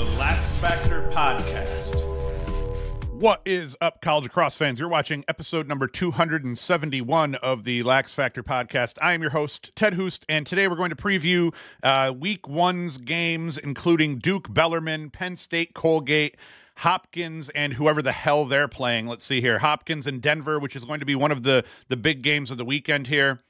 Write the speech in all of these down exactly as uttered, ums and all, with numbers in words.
the Lax Factor Podcast. What is up, college lacrosse fans? You're watching episode number two hundred seventy-one of the Lax Factor Podcast. I am your host, Ted Hoost, and today we're going to preview uh, week one's games, including Duke, Bellarmine, Penn State, Colgate, Hopkins, and whoever the hell they're playing. Let's see here. Hopkins and Denver, which is going to be one of the, the big games of the weekend here.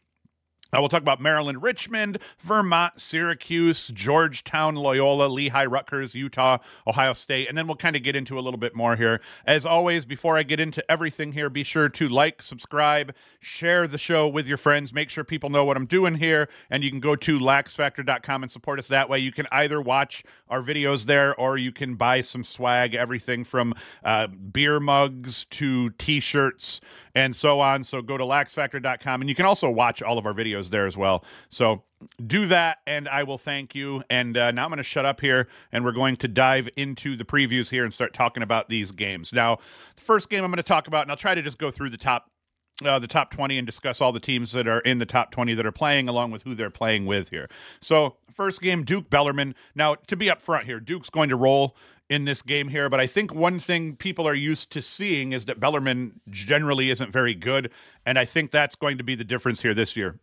Uh, we'll talk about Maryland, Richmond, Vermont, Syracuse, Georgetown, Loyola, Lehigh, Rutgers, Utah, Ohio State, and then we'll kind of get into a little bit more here. As always, before I get into everything here, be sure to like, subscribe, share the show with your friends. Make sure people know what I'm doing here, and you can go to Lax Factor dot com and support us that way. You can either watch our videos there, or you can buy some swag, everything from uh, beer mugs to T-shirts and so on. So go to Lax Factor dot com, and you can also watch all of our videos there as well. So do that, and I will thank you. And uh, now I'm going to shut up here, and we're going to dive into the previews here and start talking about these games. Now, the first game I'm going to talk about, and I'll try to just go through the top uh, the top twenty and discuss all the teams that are in the top twenty that are playing, along with who they're playing with here. So first game, Duke Bellarmine. Now, to be up front here, Duke's going to roll in this game here, but I think one thing people are used to seeing is that Bellarmine generally isn't very good, and I think that's going to be the difference here this year.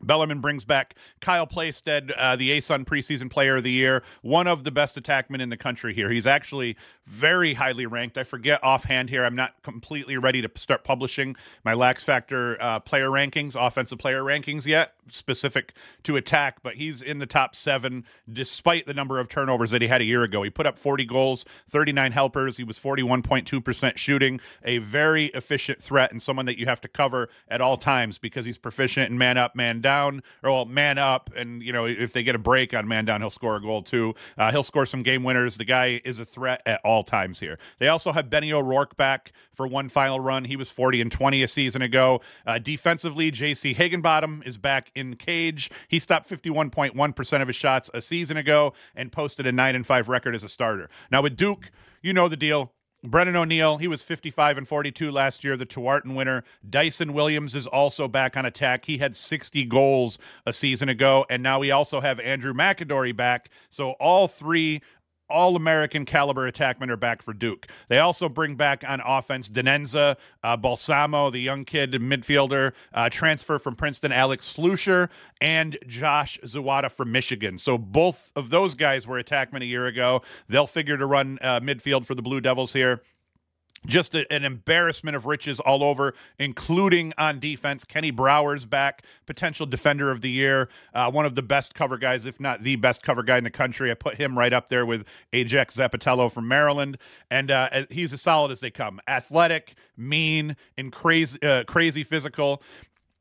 Bellarmine brings back Kyle Plaisted, uh, the A S U N preseason player of the year, one of the best attackmen in the country here. He's actually very highly ranked. I forget offhand here. I'm not completely ready to start publishing my Lax Factor uh, player rankings, offensive player rankings yet, specific to attack, but he's in the top seven despite the number of turnovers that he had a year ago. He put up forty goals, thirty-nine helpers. He was forty-one point two percent shooting, a very efficient threat and someone that you have to cover at all times because he's proficient in man up, man down. Down, or well, man up, and you know, if they get a break on man down, he'll score a goal too. Uh, he'll score some game winners. The guy is a threat at all times here. They also have Benny O'Rourke back for one final run. He was forty and twenty a season ago. Uh, defensively, J C Hagenbottom is back in cage. He stopped fifty-one point one percent of his shots a season ago and posted a nine and five record as a starter. Now with Duke, you know the deal. Brendan O'Neill, he was fifty-five and forty-two last year, the Tewaaraton winner. Dyson Williams is also back on attack. He had sixty goals a season ago, and now we also have Andrew McAdory back. So all three All-American caliber attackmen are back for Duke. They also bring back on offense Danenza uh, Balsamo, the young kid midfielder, uh, transfer from Princeton, Alex Flusher, and Josh Zawada from Michigan. So both of those guys were attackmen a year ago. They'll figure to run uh, midfield for the Blue Devils here. Just a, an embarrassment of riches all over, including on defense. Kenny Brower's back, potential defender of the year, uh, one of the best cover guys, if not the best cover guy in the country. I put him right up there with Ajax Zapatello from Maryland, and uh, he's as solid as they come. Athletic, mean, and crazy, uh, crazy physical.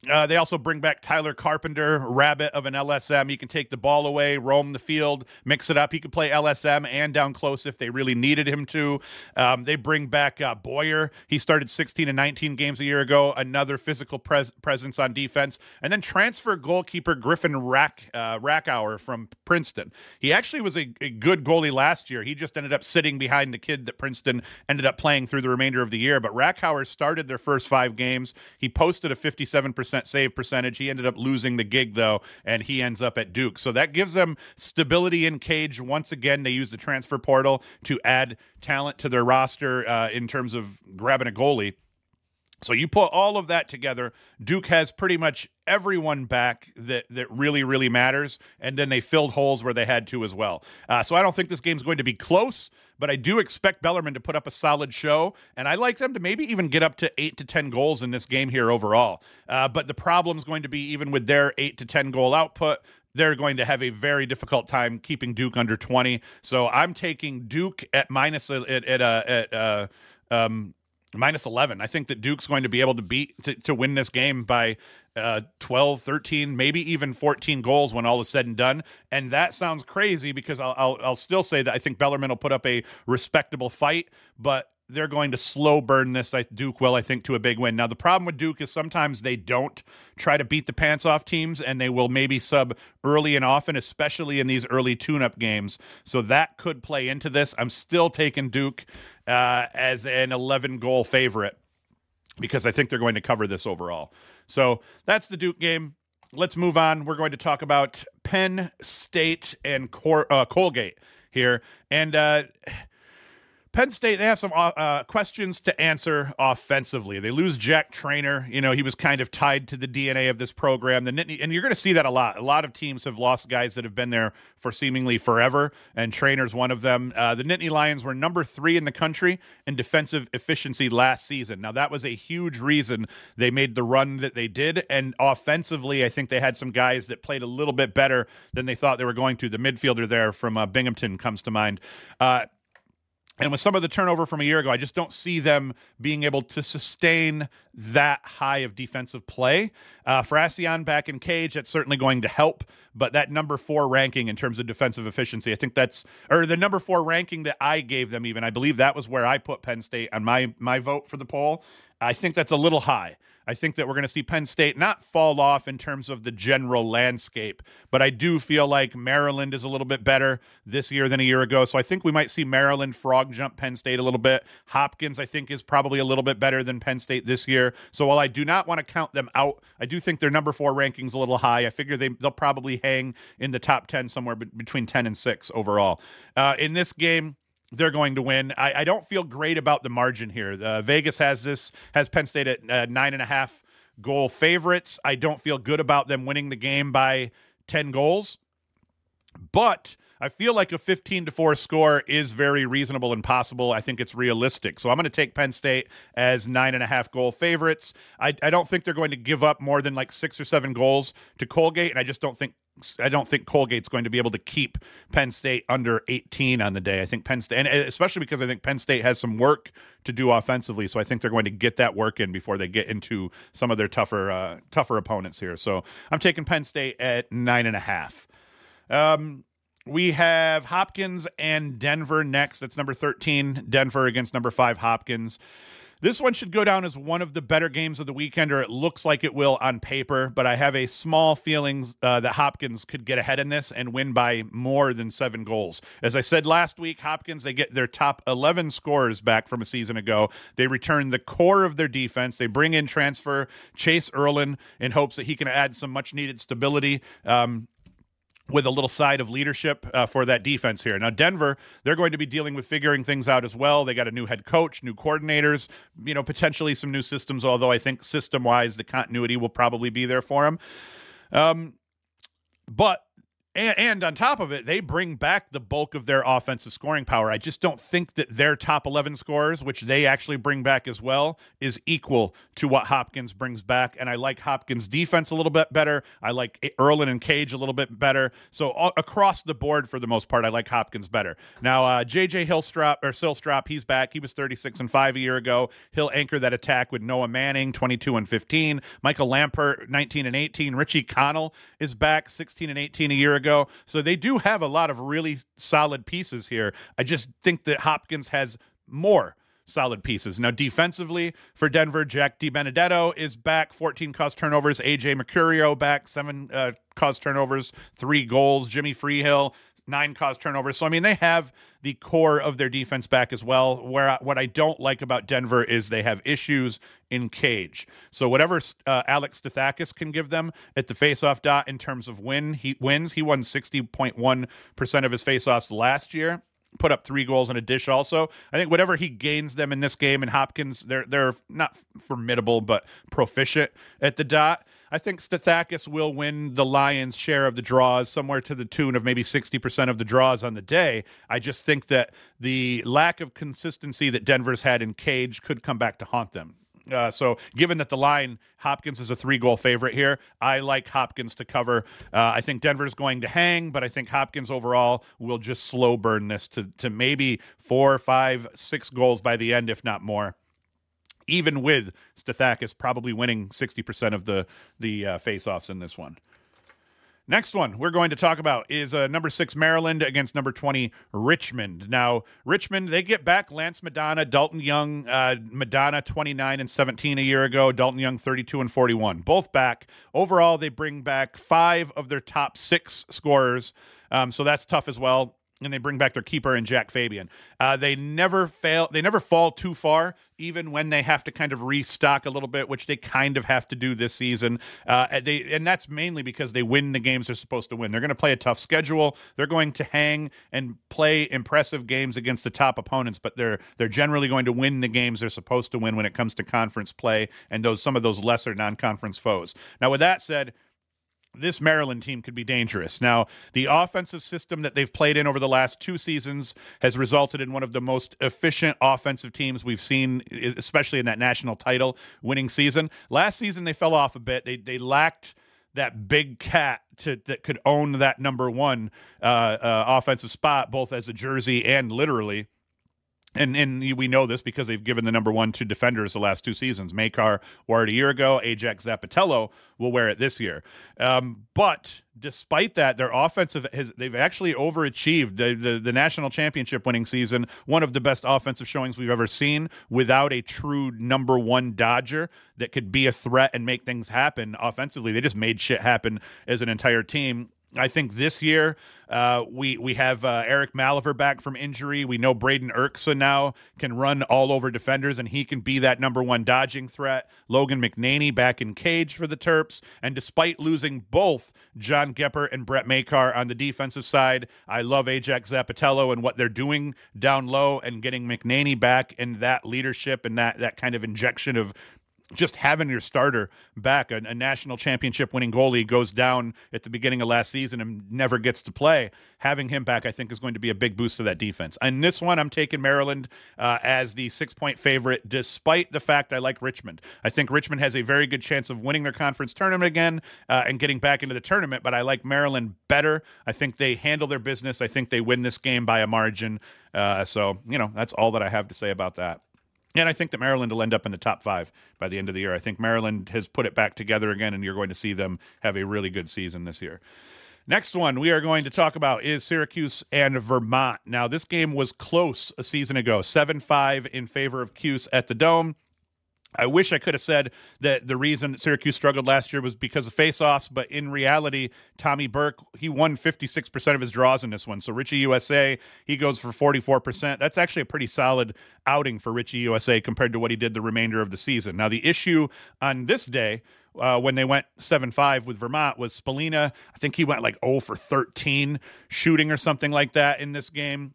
Uh, they also bring back Tyler Carpenter, rabbit of an L S M. He can take the ball away, roam the field, mix it up. He could play L S M and down close if they really needed him to. Um, they bring back uh, Boyer. He started sixteen and nineteen games a year ago, another physical pres- presence on defense. And then transfer goalkeeper Griffin Rack, uh, Rackauer from Princeton. He actually was a, a good goalie last year. He just ended up sitting behind the kid that Princeton ended up playing through the remainder of the year. But Rackauer started their first five games. He posted a fifty-seven percent save percentage. He ended up losing the gig though, and he ends up at Duke. So that gives them stability in cage. Once again, they use the transfer portal to add talent to their roster uh, in terms of grabbing a goalie. So you put all of that together, Duke has pretty much everyone back that, that really, really matters, and then they filled holes where they had to as well. Uh, so I don't think this game's going to be close, but I do expect Bellarmine to put up a solid show, and I like them to maybe even get up to eight to ten goals in this game here overall. Uh, but the problem's going to be even with their eight to ten goal output, they're going to have a very difficult time keeping Duke under twenty. So I'm taking Duke at minus at, at, uh, at uh, um. Minus eleven. I think that Duke's going to be able to beat to, to win this game by uh, twelve, thirteen, maybe even fourteen goals when all is said and done. And that sounds crazy because I'll, I'll, I'll still say that I think Bellarmine will put up a respectable fight, but they're going to slow burn this. I, Duke will, I think, to a big win. Now, the problem with Duke is sometimes they don't try to beat the pants off teams, and they will maybe sub early and often, especially in these early tune-up games. So that could play into this. I'm still taking Duke Uh, as an eleven-goal favorite because I think they're going to cover this overall. So that's the Duke game. Let's move on. We're going to talk about Penn State and Cor- uh, Colgate. here. And uh, Penn State, they have some uh, questions to answer offensively. They lose Jack Traynor. You know, he was kind of tied to the D N A of this program. The Nittany, and you're going to see that a lot. A lot of teams have lost guys that have been there for seemingly forever, and Trainer's one of them. Uh, the Nittany Lions were number three in the country in defensive efficiency last season. Now, that was a huge reason they made the run that they did, and offensively, I think they had some guys that played a little bit better than they thought they were going to. The midfielder there from uh, Binghamton comes to mind. Uh, And with some of the turnover from a year ago, I just don't see them being able to sustain that high of defensive play. Uh, for ASUN back in cage, that's certainly going to help. But that number four ranking in terms of defensive efficiency, I think that's – or the number four ranking that I gave them even, I believe that was where I put Penn State on my, my vote for the poll. I think that's a little high. I think that we're going to see Penn State not fall off in terms of the general landscape, but I do feel like Maryland is a little bit better this year than a year ago. So I think we might see Maryland frog jump Penn State a little bit. Hopkins, I think, is probably a little bit better than Penn State this year. So while I do not want to count them out, I do think their number four ranking's a little high. I figure they, they'll probably hang in the top ten somewhere between ten and six overall. Uh, in this game, they're going to win. I, I don't feel great about the margin here. Uh, Vegas has this, has Penn State at uh, nine and a half goal favorites. I don't feel good about them winning the game by ten goals, but I feel like a fifteen to four score is very reasonable and possible. I think it's realistic. So I'm going to take Penn State as nine and a half goal favorites. I, I don't think they're going to give up more than like six or seven goals to Colgate. And I just don't think I don't think Colgate's going to be able to keep Penn State under eighteen on the day. I think Penn State, and especially because I think Penn State has some work to do offensively, so I think they're going to get that work in before they get into some of their tougher, uh, tougher opponents here. So I'm taking Penn State at nine and a half. Um, we have Hopkins and Denver next. That's number thirteen, Denver against number five, Hopkins. This one should go down as one of the better games of the weekend, or it looks like it will on paper, but I have a small feeling uh, that Hopkins could get ahead in this and win by more than seven goals. As I said last week, Hopkins, they get their top eleven scorers back from a season ago. They return the core of their defense. They bring in transfer Chase Erlin in hopes that he can add some much-needed stability um with a little side of leadership uh, for that defense here. Now, Denver, they're going to be dealing with figuring things out as well. They got a new head coach, new coordinators, you know, potentially some new systems, although I think system-wise the continuity will probably be there for them. Um, but And, and on top of it, they bring back the bulk of their offensive scoring power. I just don't think that their top eleven scorers, which they actually bring back as well, is equal to what Hopkins brings back. And I like Hopkins' defense a little bit better. I like Erlin and Cage a little bit better. So all, across the board, for the most part, I like Hopkins better. Now, uh, J J. Hillstrop, or Silstrop, he's back. He was thirty-six and five a year ago. He'll anchor that attack with Noah Manning, twenty-two and fifteen. Michael Lampert, nineteen and eighteen. Richie Connell is back, sixteen and eighteen a year ago. Ago. So they do have a lot of really solid pieces here. I just think that Hopkins has more solid pieces. Now, defensively for Denver, Jack DiBenedetto is back, fourteen caused turnovers. A J. Mercurio back, seven uh, caused turnovers, three goals. Jimmy Freehill, nine caused turnovers. So, I mean, they have the core of their defense back as well. Where I, what I don't like about Denver is they have issues in cage. So whatever uh, Alex Stathakis can give them at the faceoff dot in terms of win, he wins. He won sixty point one percent of his faceoffs last year. Put up three goals and a dish also. I think whatever he gains them in this game, and Hopkins, they're they're not formidable, but proficient at the dot. I think Stathakis will win the Lions' share of the draws, somewhere to the tune of maybe sixty percent of the draws on the day. I just think that the lack of consistency that Denver's had in cage could come back to haunt them. Uh, so given that the line, Hopkins is a three-goal favorite here, I like Hopkins to cover. Uh, I think Denver's going to hang, but I think Hopkins overall will just slow burn this to, to maybe four, five, six goals by the end, if not more. Even with Stathakis probably winning sixty percent of the, the uh, face-offs in this one. Next one we're going to talk about is uh, number six, Maryland, against number twenty, Richmond. Now, Richmond, they get back Lance Madonna, Dalton Young, uh, Madonna twenty-nine and seventeen a year ago, Dalton Young thirty-two and forty-one. Both back. Overall, they bring back five of their top six scorers, um, so that's tough as well. and they bring back their keeper and Jack Fabian. Uh, they never fail. They never fall too far, even when they have to kind of restock a little bit, which they kind of have to do this season. Uh, they, and that's mainly because they win the games they're supposed to win. They're going to play a tough schedule. They're going to hang and play impressive games against the top opponents, but they're they're generally going to win the games they're supposed to win when it comes to conference play and those some of those lesser non-conference foes. Now, with that said, this Maryland team could be dangerous. Now, the offensive system that they've played in over the last two seasons has resulted in one of the most efficient offensive teams we've seen, especially in that national title winning season. Last season, they fell off a bit. They they lacked that big cat to, that could own that number one uh, uh, offensive spot, both as a jersey and literally. And and we know this because they've given the number one to defenders the last two seasons. Makar wore it a year ago. Ajax Zapatello will wear it this year. Um, but despite that, their offensive has, they've actually overachieved. The, the the national championship winning season, one of the best offensive showings we've ever seen without a true number one Dodger that could be a threat and make things happen offensively. They just made shit happen as an entire team. I think this year uh, we we have uh, Eric Maliver back from injury. We know Braden Urksa now can run all over defenders, and he can be that number one dodging threat. Logan McNaney back in cage for the Terps. And despite losing both John Gepper and Brett Makar on the defensive side, I love Ajax Zapatello and what they're doing down low and getting McNaney back and that leadership and that, that kind of injection of just having your starter back. A, a national championship winning goalie goes down at the beginning of last season and never gets to play. Having him back, I think, is going to be a big boost to that defense. And this one, I'm taking Maryland uh, as the six-point favorite, despite the fact I like Richmond. I think Richmond has a very good chance of winning their conference tournament again uh, and getting back into the tournament, but I like Maryland better. I think they handle their business. I think they win this game by a margin. Uh, so, you know, that's all that I have to say about that. And I think that Maryland will end up in the top five by the end of the year. I think Maryland has put it back together again, and you're going to see them have a really good season this year. Next one we are going to talk about is Syracuse and Vermont. Now, this game was close a season ago, seven five in favor of Cuse at the Dome. I wish I could have said that the reason Syracuse struggled last year was because of faceoffs, but in reality, Tommy Burke, he won fifty-six percent of his draws in this one. So Richie U S A, he goes for forty-four percent. That's actually a pretty solid outing for Richie U S A compared to what he did the remainder of the season. Now, the issue on this day Uh, when they went seven five with Vermont was Spallina. I think he went like oh for thirteen shooting or something like that in this game.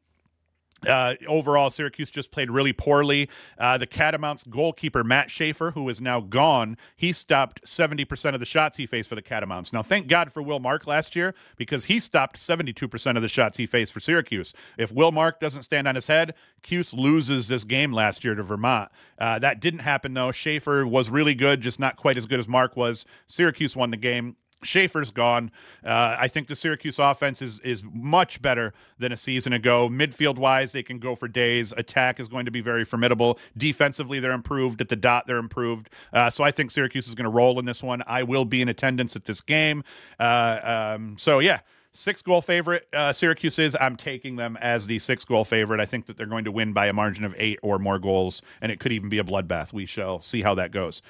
Uh, overall, Syracuse just played really poorly. Uh, the Catamounts goalkeeper, Matt Schaefer, who is now gone, he stopped seventy percent of the shots he faced for the Catamounts. Now, thank God for Will Mark last year, because he stopped seventy-two percent of the shots he faced for Syracuse. If Will Mark doesn't stand on his head, Cuse loses this game last year to Vermont. Uh, that didn't happen, though. Schaefer was really good, just not quite as good as Mark was. Syracuse won the game. Schaefer's gone. Uh, I think the Syracuse offense is is much better than a season ago. Midfield-wise, they can go for days. Attack is going to be very formidable. Defensively, they're improved. At the dot, they're improved. Uh, so I think Syracuse is going to roll in this one. I will be in attendance at this game. Uh, um, so, yeah, six-goal favorite uh, Syracuse is. I'm taking them as the six-goal favorite. I think that they're going to win by a margin of eight or more goals, and it could even be a bloodbath. We shall see how that goes.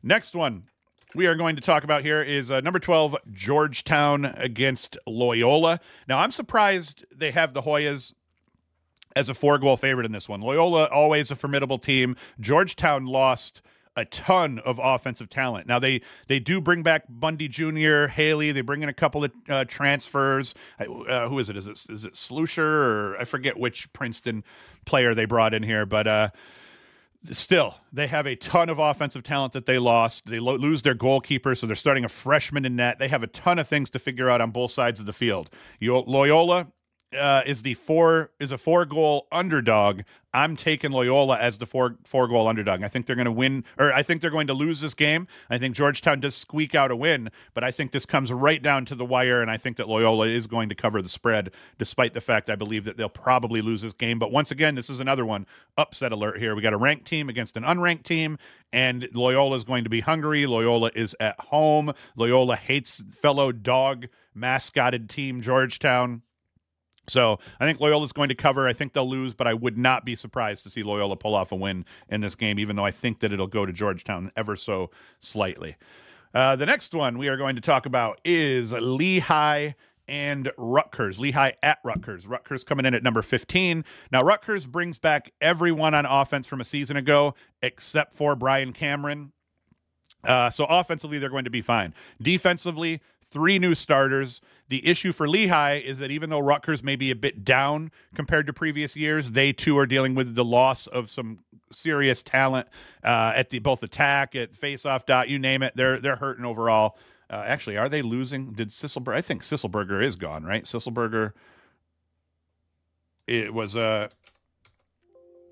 Next one we are going to talk about here is uh, number twelve, Georgetown against Loyola. Now, I'm surprised they have the Hoyas as a four-goal favorite in this one. Loyola, always a formidable team. Georgetown lost a ton of offensive talent. Now, they they do bring back Bundy Junior, Haley. They bring in a couple of uh, transfers. Uh, who is it? Is it is it Slusher? Or I forget which Princeton player they brought in here, but uh still, they have a ton of offensive talent that they lost. They lo- lose their goalkeeper, so they're starting a freshman in net. They have a ton of things to figure out on both sides of the field. Yo- Loyola uh, is the four is a four goal underdog. I'm taking Loyola as the four four goal underdog. I think they're going to win, or I think they're going to lose this game. I think Georgetown does squeak out a win, but I think this comes right down to the wire, and I think that Loyola is going to cover the spread, despite the fact I believe that they'll probably lose this game. But once again, this is another one. Upset alert here. We got a ranked team against an unranked team, and Loyola is going to be hungry. Loyola is at home. Loyola hates fellow dog mascotted team Georgetown. So I think Loyola's going to cover. I think they'll lose, but I would not be surprised to see Loyola pull off a win in this game, even though I think that it'll go to Georgetown ever so slightly. Uh, the next one we are going to talk about is Lehigh and Rutgers. Lehigh at Rutgers. Rutgers coming in at number fifteen. Now, Rutgers brings back everyone on offense from a season ago except for Brian Cameron. Uh, so offensively, they're going to be fine. Defensively, three new starters. The issue for Lehigh is that even though Rutgers may be a bit down compared to previous years, they too are dealing with the loss of some serious talent uh, at the both attack, at faceoff dot, you name it. They're they're hurting overall. Uh, actually, are they losing? Did Sisselberger? I think Sisselberger is gone, right? Sisselberger. It was a. Uh,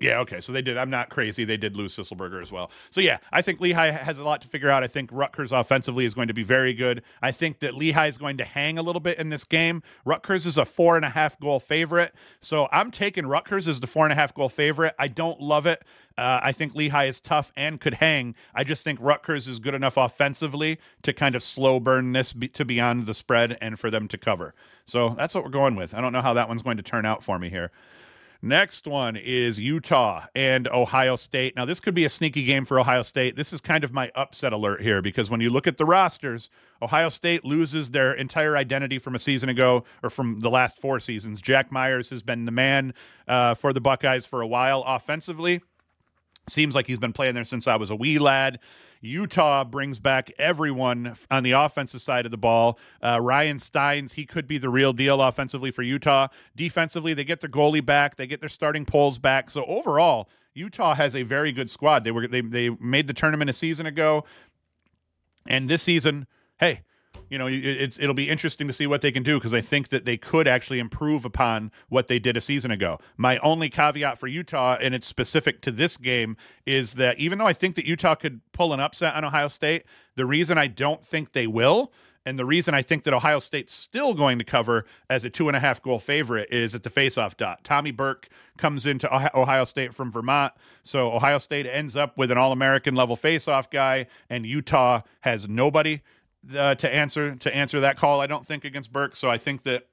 Yeah, okay, so they did. I'm not crazy. They did lose Sisselberger as well. So, yeah, I think Lehigh has a lot to figure out. I think Rutgers offensively is going to be very good. I think that Lehigh is going to hang a little bit in this game. Rutgers is a four and a half goal favorite, so I'm taking Rutgers as the four and a half goal favorite. I don't love it. Uh, I think Lehigh is tough and could hang. I just think Rutgers is good enough offensively to kind of slow burn this be- to beyond the spread and for them to cover. So that's what we're going with. I don't know how that one's going to turn out for me here. Next one is Utah and Ohio State. Now, this could be a sneaky game for Ohio State. This is kind of my upset alert here because when you look at the rosters, Ohio State loses their entire identity from a season ago or from the last four seasons. Jack Myers has been the man uh, for the Buckeyes for a while offensively. Seems like he's been playing there since I was a wee lad. Utah brings back everyone on the offensive side of the ball. Uh, Ryan Steins, he could be the real deal offensively for Utah. Defensively, they get their goalie back. They get their starting poles back. So overall, Utah has a very good squad. They were they they made the tournament a season ago. And this season, hey, you know, it's it'll be interesting to see what they can do because I think that they could actually improve upon what they did a season ago. My only caveat for Utah, and it's specific to this game, is that even though I think that Utah could pull an upset on Ohio State, the reason I don't think they will, and the reason I think that Ohio State's still going to cover as a two and a half goal favorite is at the faceoff dot. Tommy Burke comes into Ohio State from Vermont, so Ohio State ends up with an All-American level faceoff guy, and Utah has nobody Uh, to answer to answer that call, I don't think, against Burke. So I think that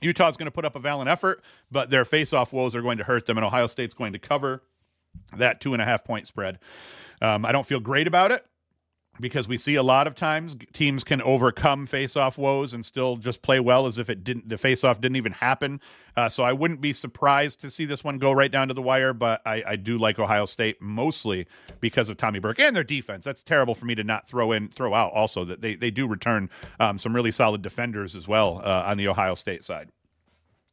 Utah's going to put up a valiant effort, but their face-off woes are going to hurt them, and Ohio State's going to cover that two and a half point spread. Um, I don't feel great about it because we see a lot of times teams can overcome face-off woes and still just play well as if it didn't. The face-off didn't even happen. Uh, so I wouldn't be surprised to see this one go right down to the wire, but I, I do like Ohio State mostly because of Tommy Burke and their defense. That's terrible for me to not throw in, throw out also that they, they do return um, some really solid defenders as well uh, on the Ohio State side.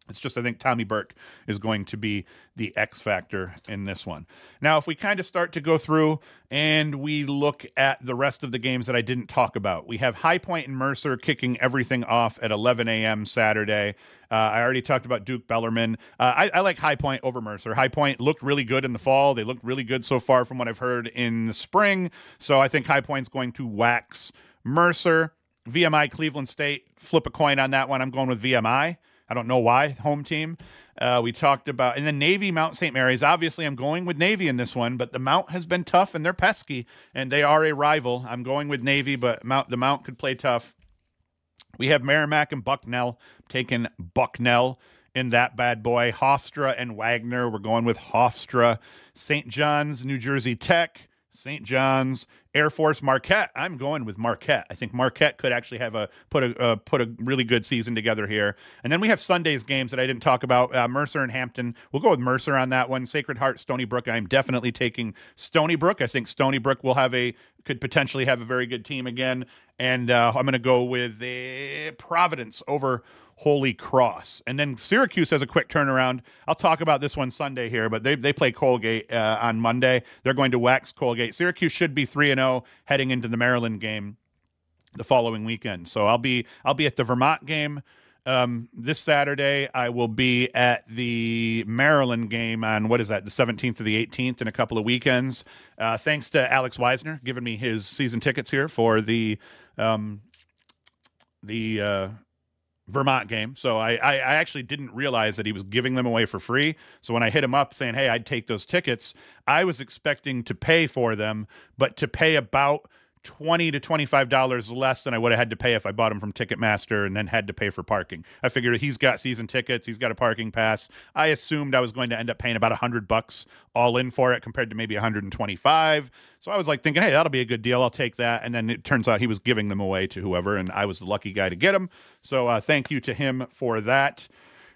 It's just I think Tommy Burke is going to be the X factor in this one. Now, if we kind of start to go through and we look at the rest of the games that I didn't talk about, we have High Point and Mercer kicking everything off at eleven a.m. Saturday. Uh, I already talked about Duke Bellarmine. Uh, I, I like High Point over Mercer. High Point looked really good in the fall. They looked really good so far from what I've heard in the spring. So I think High Point's going to wax Mercer. V M I Cleveland State, flip a coin on that one. I'm going with V M I. I don't know why, home team. Uh, we talked about, and then Navy, Mount Saint Mary's. Obviously, I'm going with Navy in this one, but the Mount has been tough, and they're pesky, and they are a rival. I'm going with Navy, but Mount the Mount could play tough. We have Merrimack and Bucknell, taking Bucknell in that bad boy. Hofstra and Wagner, we're going with Hofstra. Saint John's, New Jersey Tech, Saint John's. Air Force Marquette. I'm going with Marquette. I think Marquette could actually have a put a uh, put a really good season together here. And then we have Sunday's games that I didn't talk about. Uh, Mercer and Hampton. We'll go with Mercer on that one. Sacred Heart, Stony Brook. I'm definitely taking Stony Brook. I think Stony Brook will have a could potentially have a very good team again. And uh, I'm going to go with uh, Providence over Holy Cross. And then Syracuse has a quick turnaround. I'll talk about this one Sunday here, but they they play Colgate uh, on Monday. They're going to wax Colgate. Syracuse should be three and oh heading into the Maryland game the following weekend. So I'll be I'll be at the Vermont game um, this Saturday. I will be at the Maryland game on, what is that, the seventeenth or the eighteenth in a couple of weekends. Uh, thanks to Alex Wisner giving me his season tickets here for the um, the uh, Vermont game. So I, I, I actually didn't realize that he was giving them away for free. So when I hit him up saying, hey, I'd take those tickets, I was expecting to pay for them, but to pay about twenty to twenty-five dollars less than I would have had to pay if I bought him from Ticketmaster and then had to pay for parking. I figured he's got season tickets. He's got a parking pass. I assumed I was going to end up paying about a hundred bucks all in for it compared to maybe a hundred twenty-five. So I was like thinking, hey, that'll be a good deal. I'll take that. And then it turns out he was giving them away to whoever, and I was the lucky guy to get them. So uh, thank you to him for that.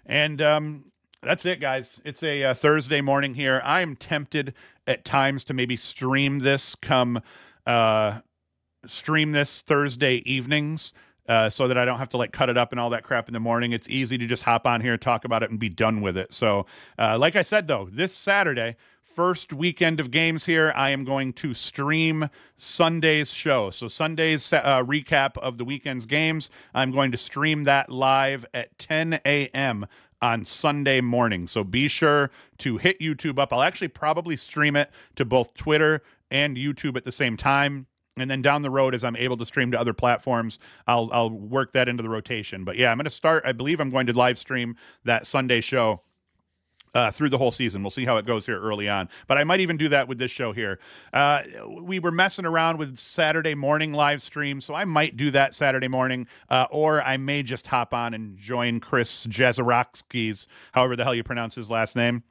And um, that's it, guys. It's a uh, Thursday morning here. I'm tempted at times to maybe stream this come uh, – stream this Thursday evenings uh, so that I don't have to like cut it up and all that crap in the morning. It's easy to just hop on here, talk about it, and be done with it. So uh, like I said, though, this Saturday, first weekend of games here, I am going to stream Sunday's show. So Sunday's uh, recap of the weekend's games, I'm going to stream that live at ten a.m. on Sunday morning. So be sure to hit YouTube up. I'll actually probably stream it to both Twitter and YouTube at the same time. And then down the road, as I'm able to stream to other platforms, I'll I'll work that into the rotation. But, yeah, I'm going to start. I believe I'm going to live stream that Sunday show uh, through the whole season. We'll see how it goes here early on. But I might even do that with this show here. Uh, we were messing around with Saturday morning live stream, so I might do that Saturday morning. Uh, or I may just hop on and join Chris Jazarowski's, however the hell you pronounce his last name.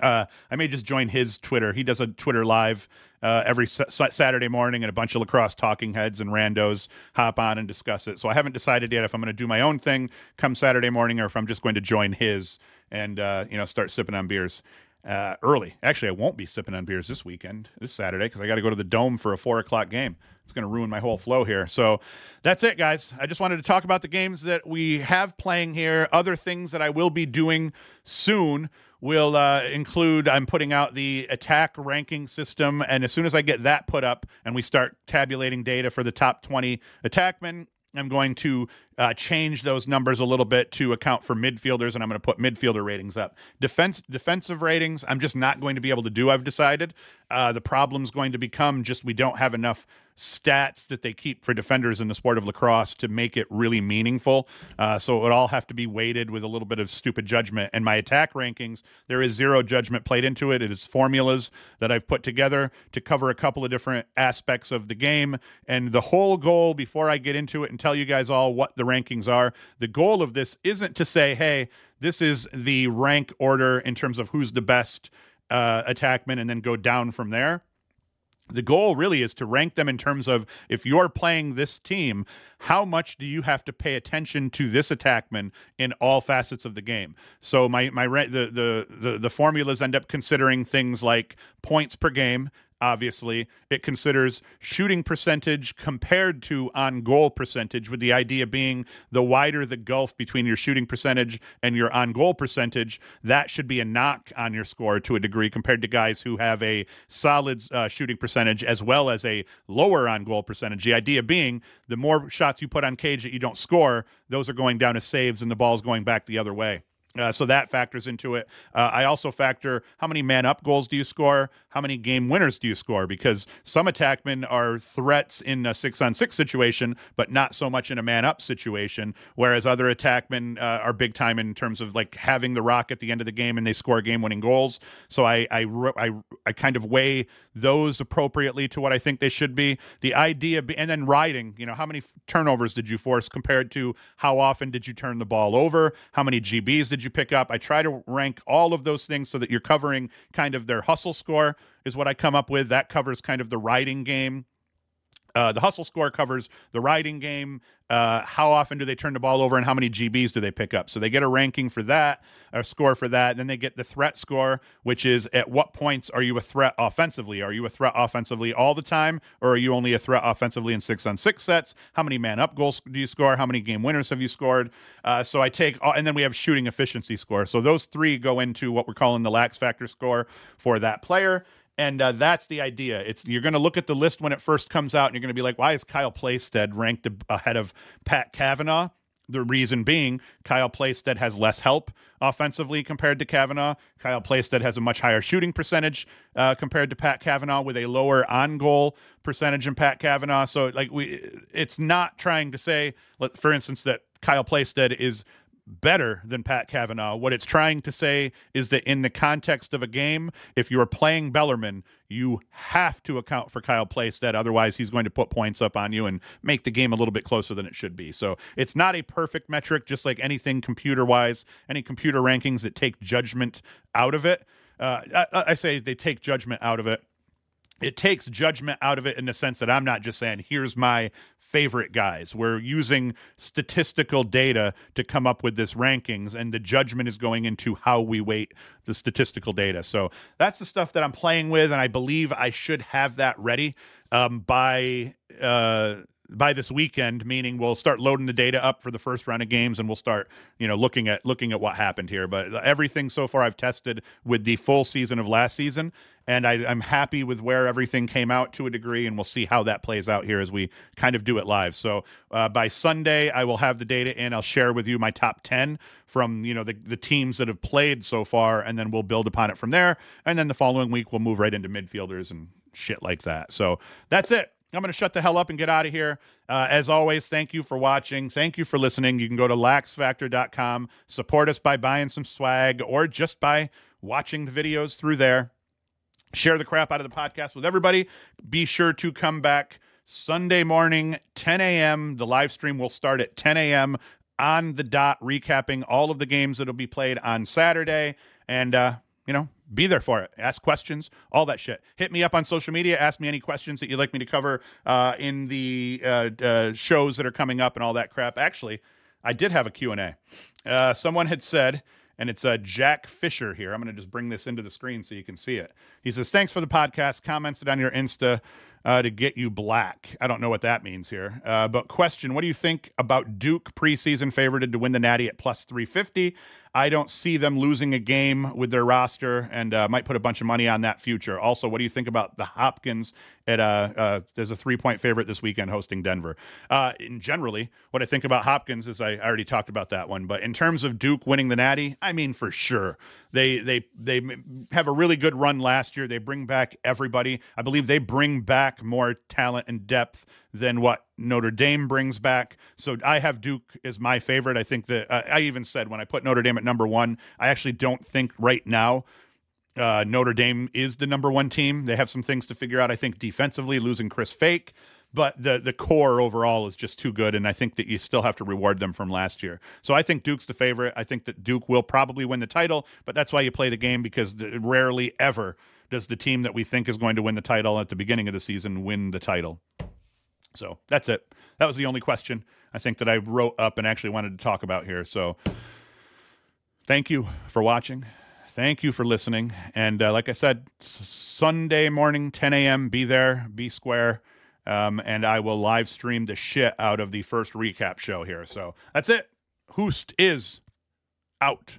Uh, I may just join his Twitter. He does a Twitter live uh, every sa- Saturday morning, and a bunch of lacrosse talking heads and randos hop on and discuss it. So I haven't decided yet if I'm going to do my own thing come Saturday morning or if I'm just going to join his and uh, you know, start sipping on beers uh, early. Actually, I won't be sipping on beers this weekend, this Saturday, because I got to go to the Dome for a four o'clock game. It's going to ruin my whole flow here. So that's it, guys. I just wanted to talk about the games that we have playing here. Other things that I will be doing soon will uh, include, I'm putting out the attack ranking system, and as soon as I get that put up and we start tabulating data for the top twenty attackmen, I'm going to uh, change those numbers a little bit to account for midfielders, and I'm going to put midfielder ratings up. Defense, defensive ratings, I'm just not going to be able to do, I've decided. Uh, the problem's going to become just we don't have enough stats that they keep for defenders in the sport of lacrosse to make it really meaningful. Uh, so it would all have to be weighted with a little bit of stupid judgment. And my attack rankings, there is zero judgment played into it. It is formulas that I've put together to cover a couple of different aspects of the game. And the whole goal, before I get into it and tell you guys all what the rankings are, the goal of this isn't to say, hey, this is the rank order in terms of who's the best uh, attackman and then go down from there. The goal really is to rank them in terms of, if you're playing this team, how much do you have to pay attention to this attackman in all facets of the game? So my my the the the, the formulas end up considering things like points per game. Obviously, it considers shooting percentage compared to on-goal percentage, with the idea being the wider the gulf between your shooting percentage and your on-goal percentage, that should be a knock on your score to a degree compared to guys who have a solid uh, shooting percentage as well as a lower on-goal percentage. The idea being the more shots you put on cage that you don't score, those are going down as saves and the ball's going back the other way. Uh, so that factors into it. Uh, I also factor how many man-up goals do you score, how many game winners do you score, because some attackmen are threats in a six-on-six situation, but not so much in a man-up situation, whereas other attackmen uh, are big time in terms of like having the rock at the end of the game and they score game-winning goals. So I, I, I, I kind of weigh those appropriately to what I think they should be. The idea, be, and then riding, you know, how many turnovers did you force compared to how often did you turn the ball over, how many G Bs did you pick up? I try to rank all of those things so that you're covering kind of their hustle score is what I come up with. That covers kind of the riding game. Uh, the hustle score covers the riding game. Uh, how often do they turn the ball over and how many G Bs do they pick up? So they get a ranking for that, a score for that. Then they get the threat score, which is at what points are you a threat offensively? Are you a threat offensively all the time? Or are you only a threat offensively in six on six sets? How many man up goals do you score? How many game winners have you scored? Uh, so I take, all, and then we have shooting efficiency score. So those three go into what we're calling the Lax Factor score for that player. And uh, that's the idea. It's you're going to look at the list when it first comes out, and you're going to be like, why is Kyle Plaisted ranked ahead of Pat Kavanaugh? The reason being, Kyle Plaisted has less help offensively compared to Kavanaugh. Kyle Plaisted has a much higher shooting percentage uh, compared to Pat Kavanaugh, with a lower on-goal percentage in Pat Kavanaugh. So like we, it's not trying to say, for instance, that Kyle Plaisted is better than Pat Kavanaugh. What it's trying to say is that in the context of a game, if you are playing Bellarmine, you have to account for Kyle Plaisted. Otherwise, he's going to put points up on you and make the game a little bit closer than it should be. So it's not a perfect metric, just like anything computer-wise, any computer rankings that take judgment out of it. Uh, I, I say they take judgment out of it. It takes judgment out of it in the sense that I'm not just saying, here's my favorite guys. We're using statistical data to come up with this rankings, and the judgment is going into how we weight the statistical data. So that's the stuff that I'm playing with, and I believe I should have that ready um, by uh, by this weekend. Meaning we'll start loading the data up for the first round of games, and we'll start you know looking at looking at what happened here. But everything so far I've tested with the full season of last season. And I, I'm happy with where everything came out to a degree, and we'll see how that plays out here as we kind of do it live. So uh, by Sunday, I will have the data in. I'll share with you my top ten from you know the, the teams that have played so far, and then we'll build upon it from there. And then the following week, we'll move right into midfielders and shit like that. So that's it. I'm going to shut the hell up and get out of here. Uh, as always, thank you for watching. Thank you for listening. You can go to Lax Factor dot com. Support us by buying some swag or just by watching the videos through there. Share the crap out of the podcast with everybody. Be sure to come back Sunday morning, ten a.m. The live stream will start at ten a.m. on the dot, recapping all of the games that will be played on Saturday. And, uh, you know, be there for it. Ask questions, all that shit. Hit me up on social media. Ask me any questions that you'd like me to cover uh, in the uh, uh, shows that are coming up and all that crap. Actually, I did have a Q and A. Uh, someone had said... And it's uh, Jack Fisher here. I'm going to just bring this into the screen so you can see it. He says, thanks for the podcast. Commented on your Insta uh, to get you black. I don't know what that means here. Uh, but question, what do you think about Duke preseason favorited to win the Natty at plus three fifty? I don't see them losing a game with their roster and uh, might put a bunch of money on that future. Also, what do you think about the Hopkins at uh, uh, there's a three-point favorite this weekend hosting Denver? Uh, in generally, what I think about Hopkins is I, I already talked about that one. But in terms of Duke winning the Natty, I mean, for sure. They they they have a really good run last year. They bring back everybody. I believe they bring back more talent and depth than what Notre Dame brings back. So I have Duke as my favorite. I think that uh, I even said when I put Notre Dame at number one, I actually don't think right now uh, Notre Dame is the number one team. They have some things to figure out. I think defensively losing Chris Fake, but the, the core overall is just too good. And I think that you still have to reward them from last year. So I think Duke's the favorite. I think that Duke will probably win the title, but that's why you play the game, because the, rarely ever does the team that we think is going to win the title at the beginning of the season win the title. So that's it. That was the only question I think that I wrote up and actually wanted to talk about here. So thank you for watching. Thank you for listening. And uh, like I said, Sunday morning, ten a.m., be there, be square. Um, and I will live stream the shit out of the first recap show here. So that's it. Hoost is out.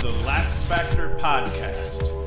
The Lax Factor Podcast.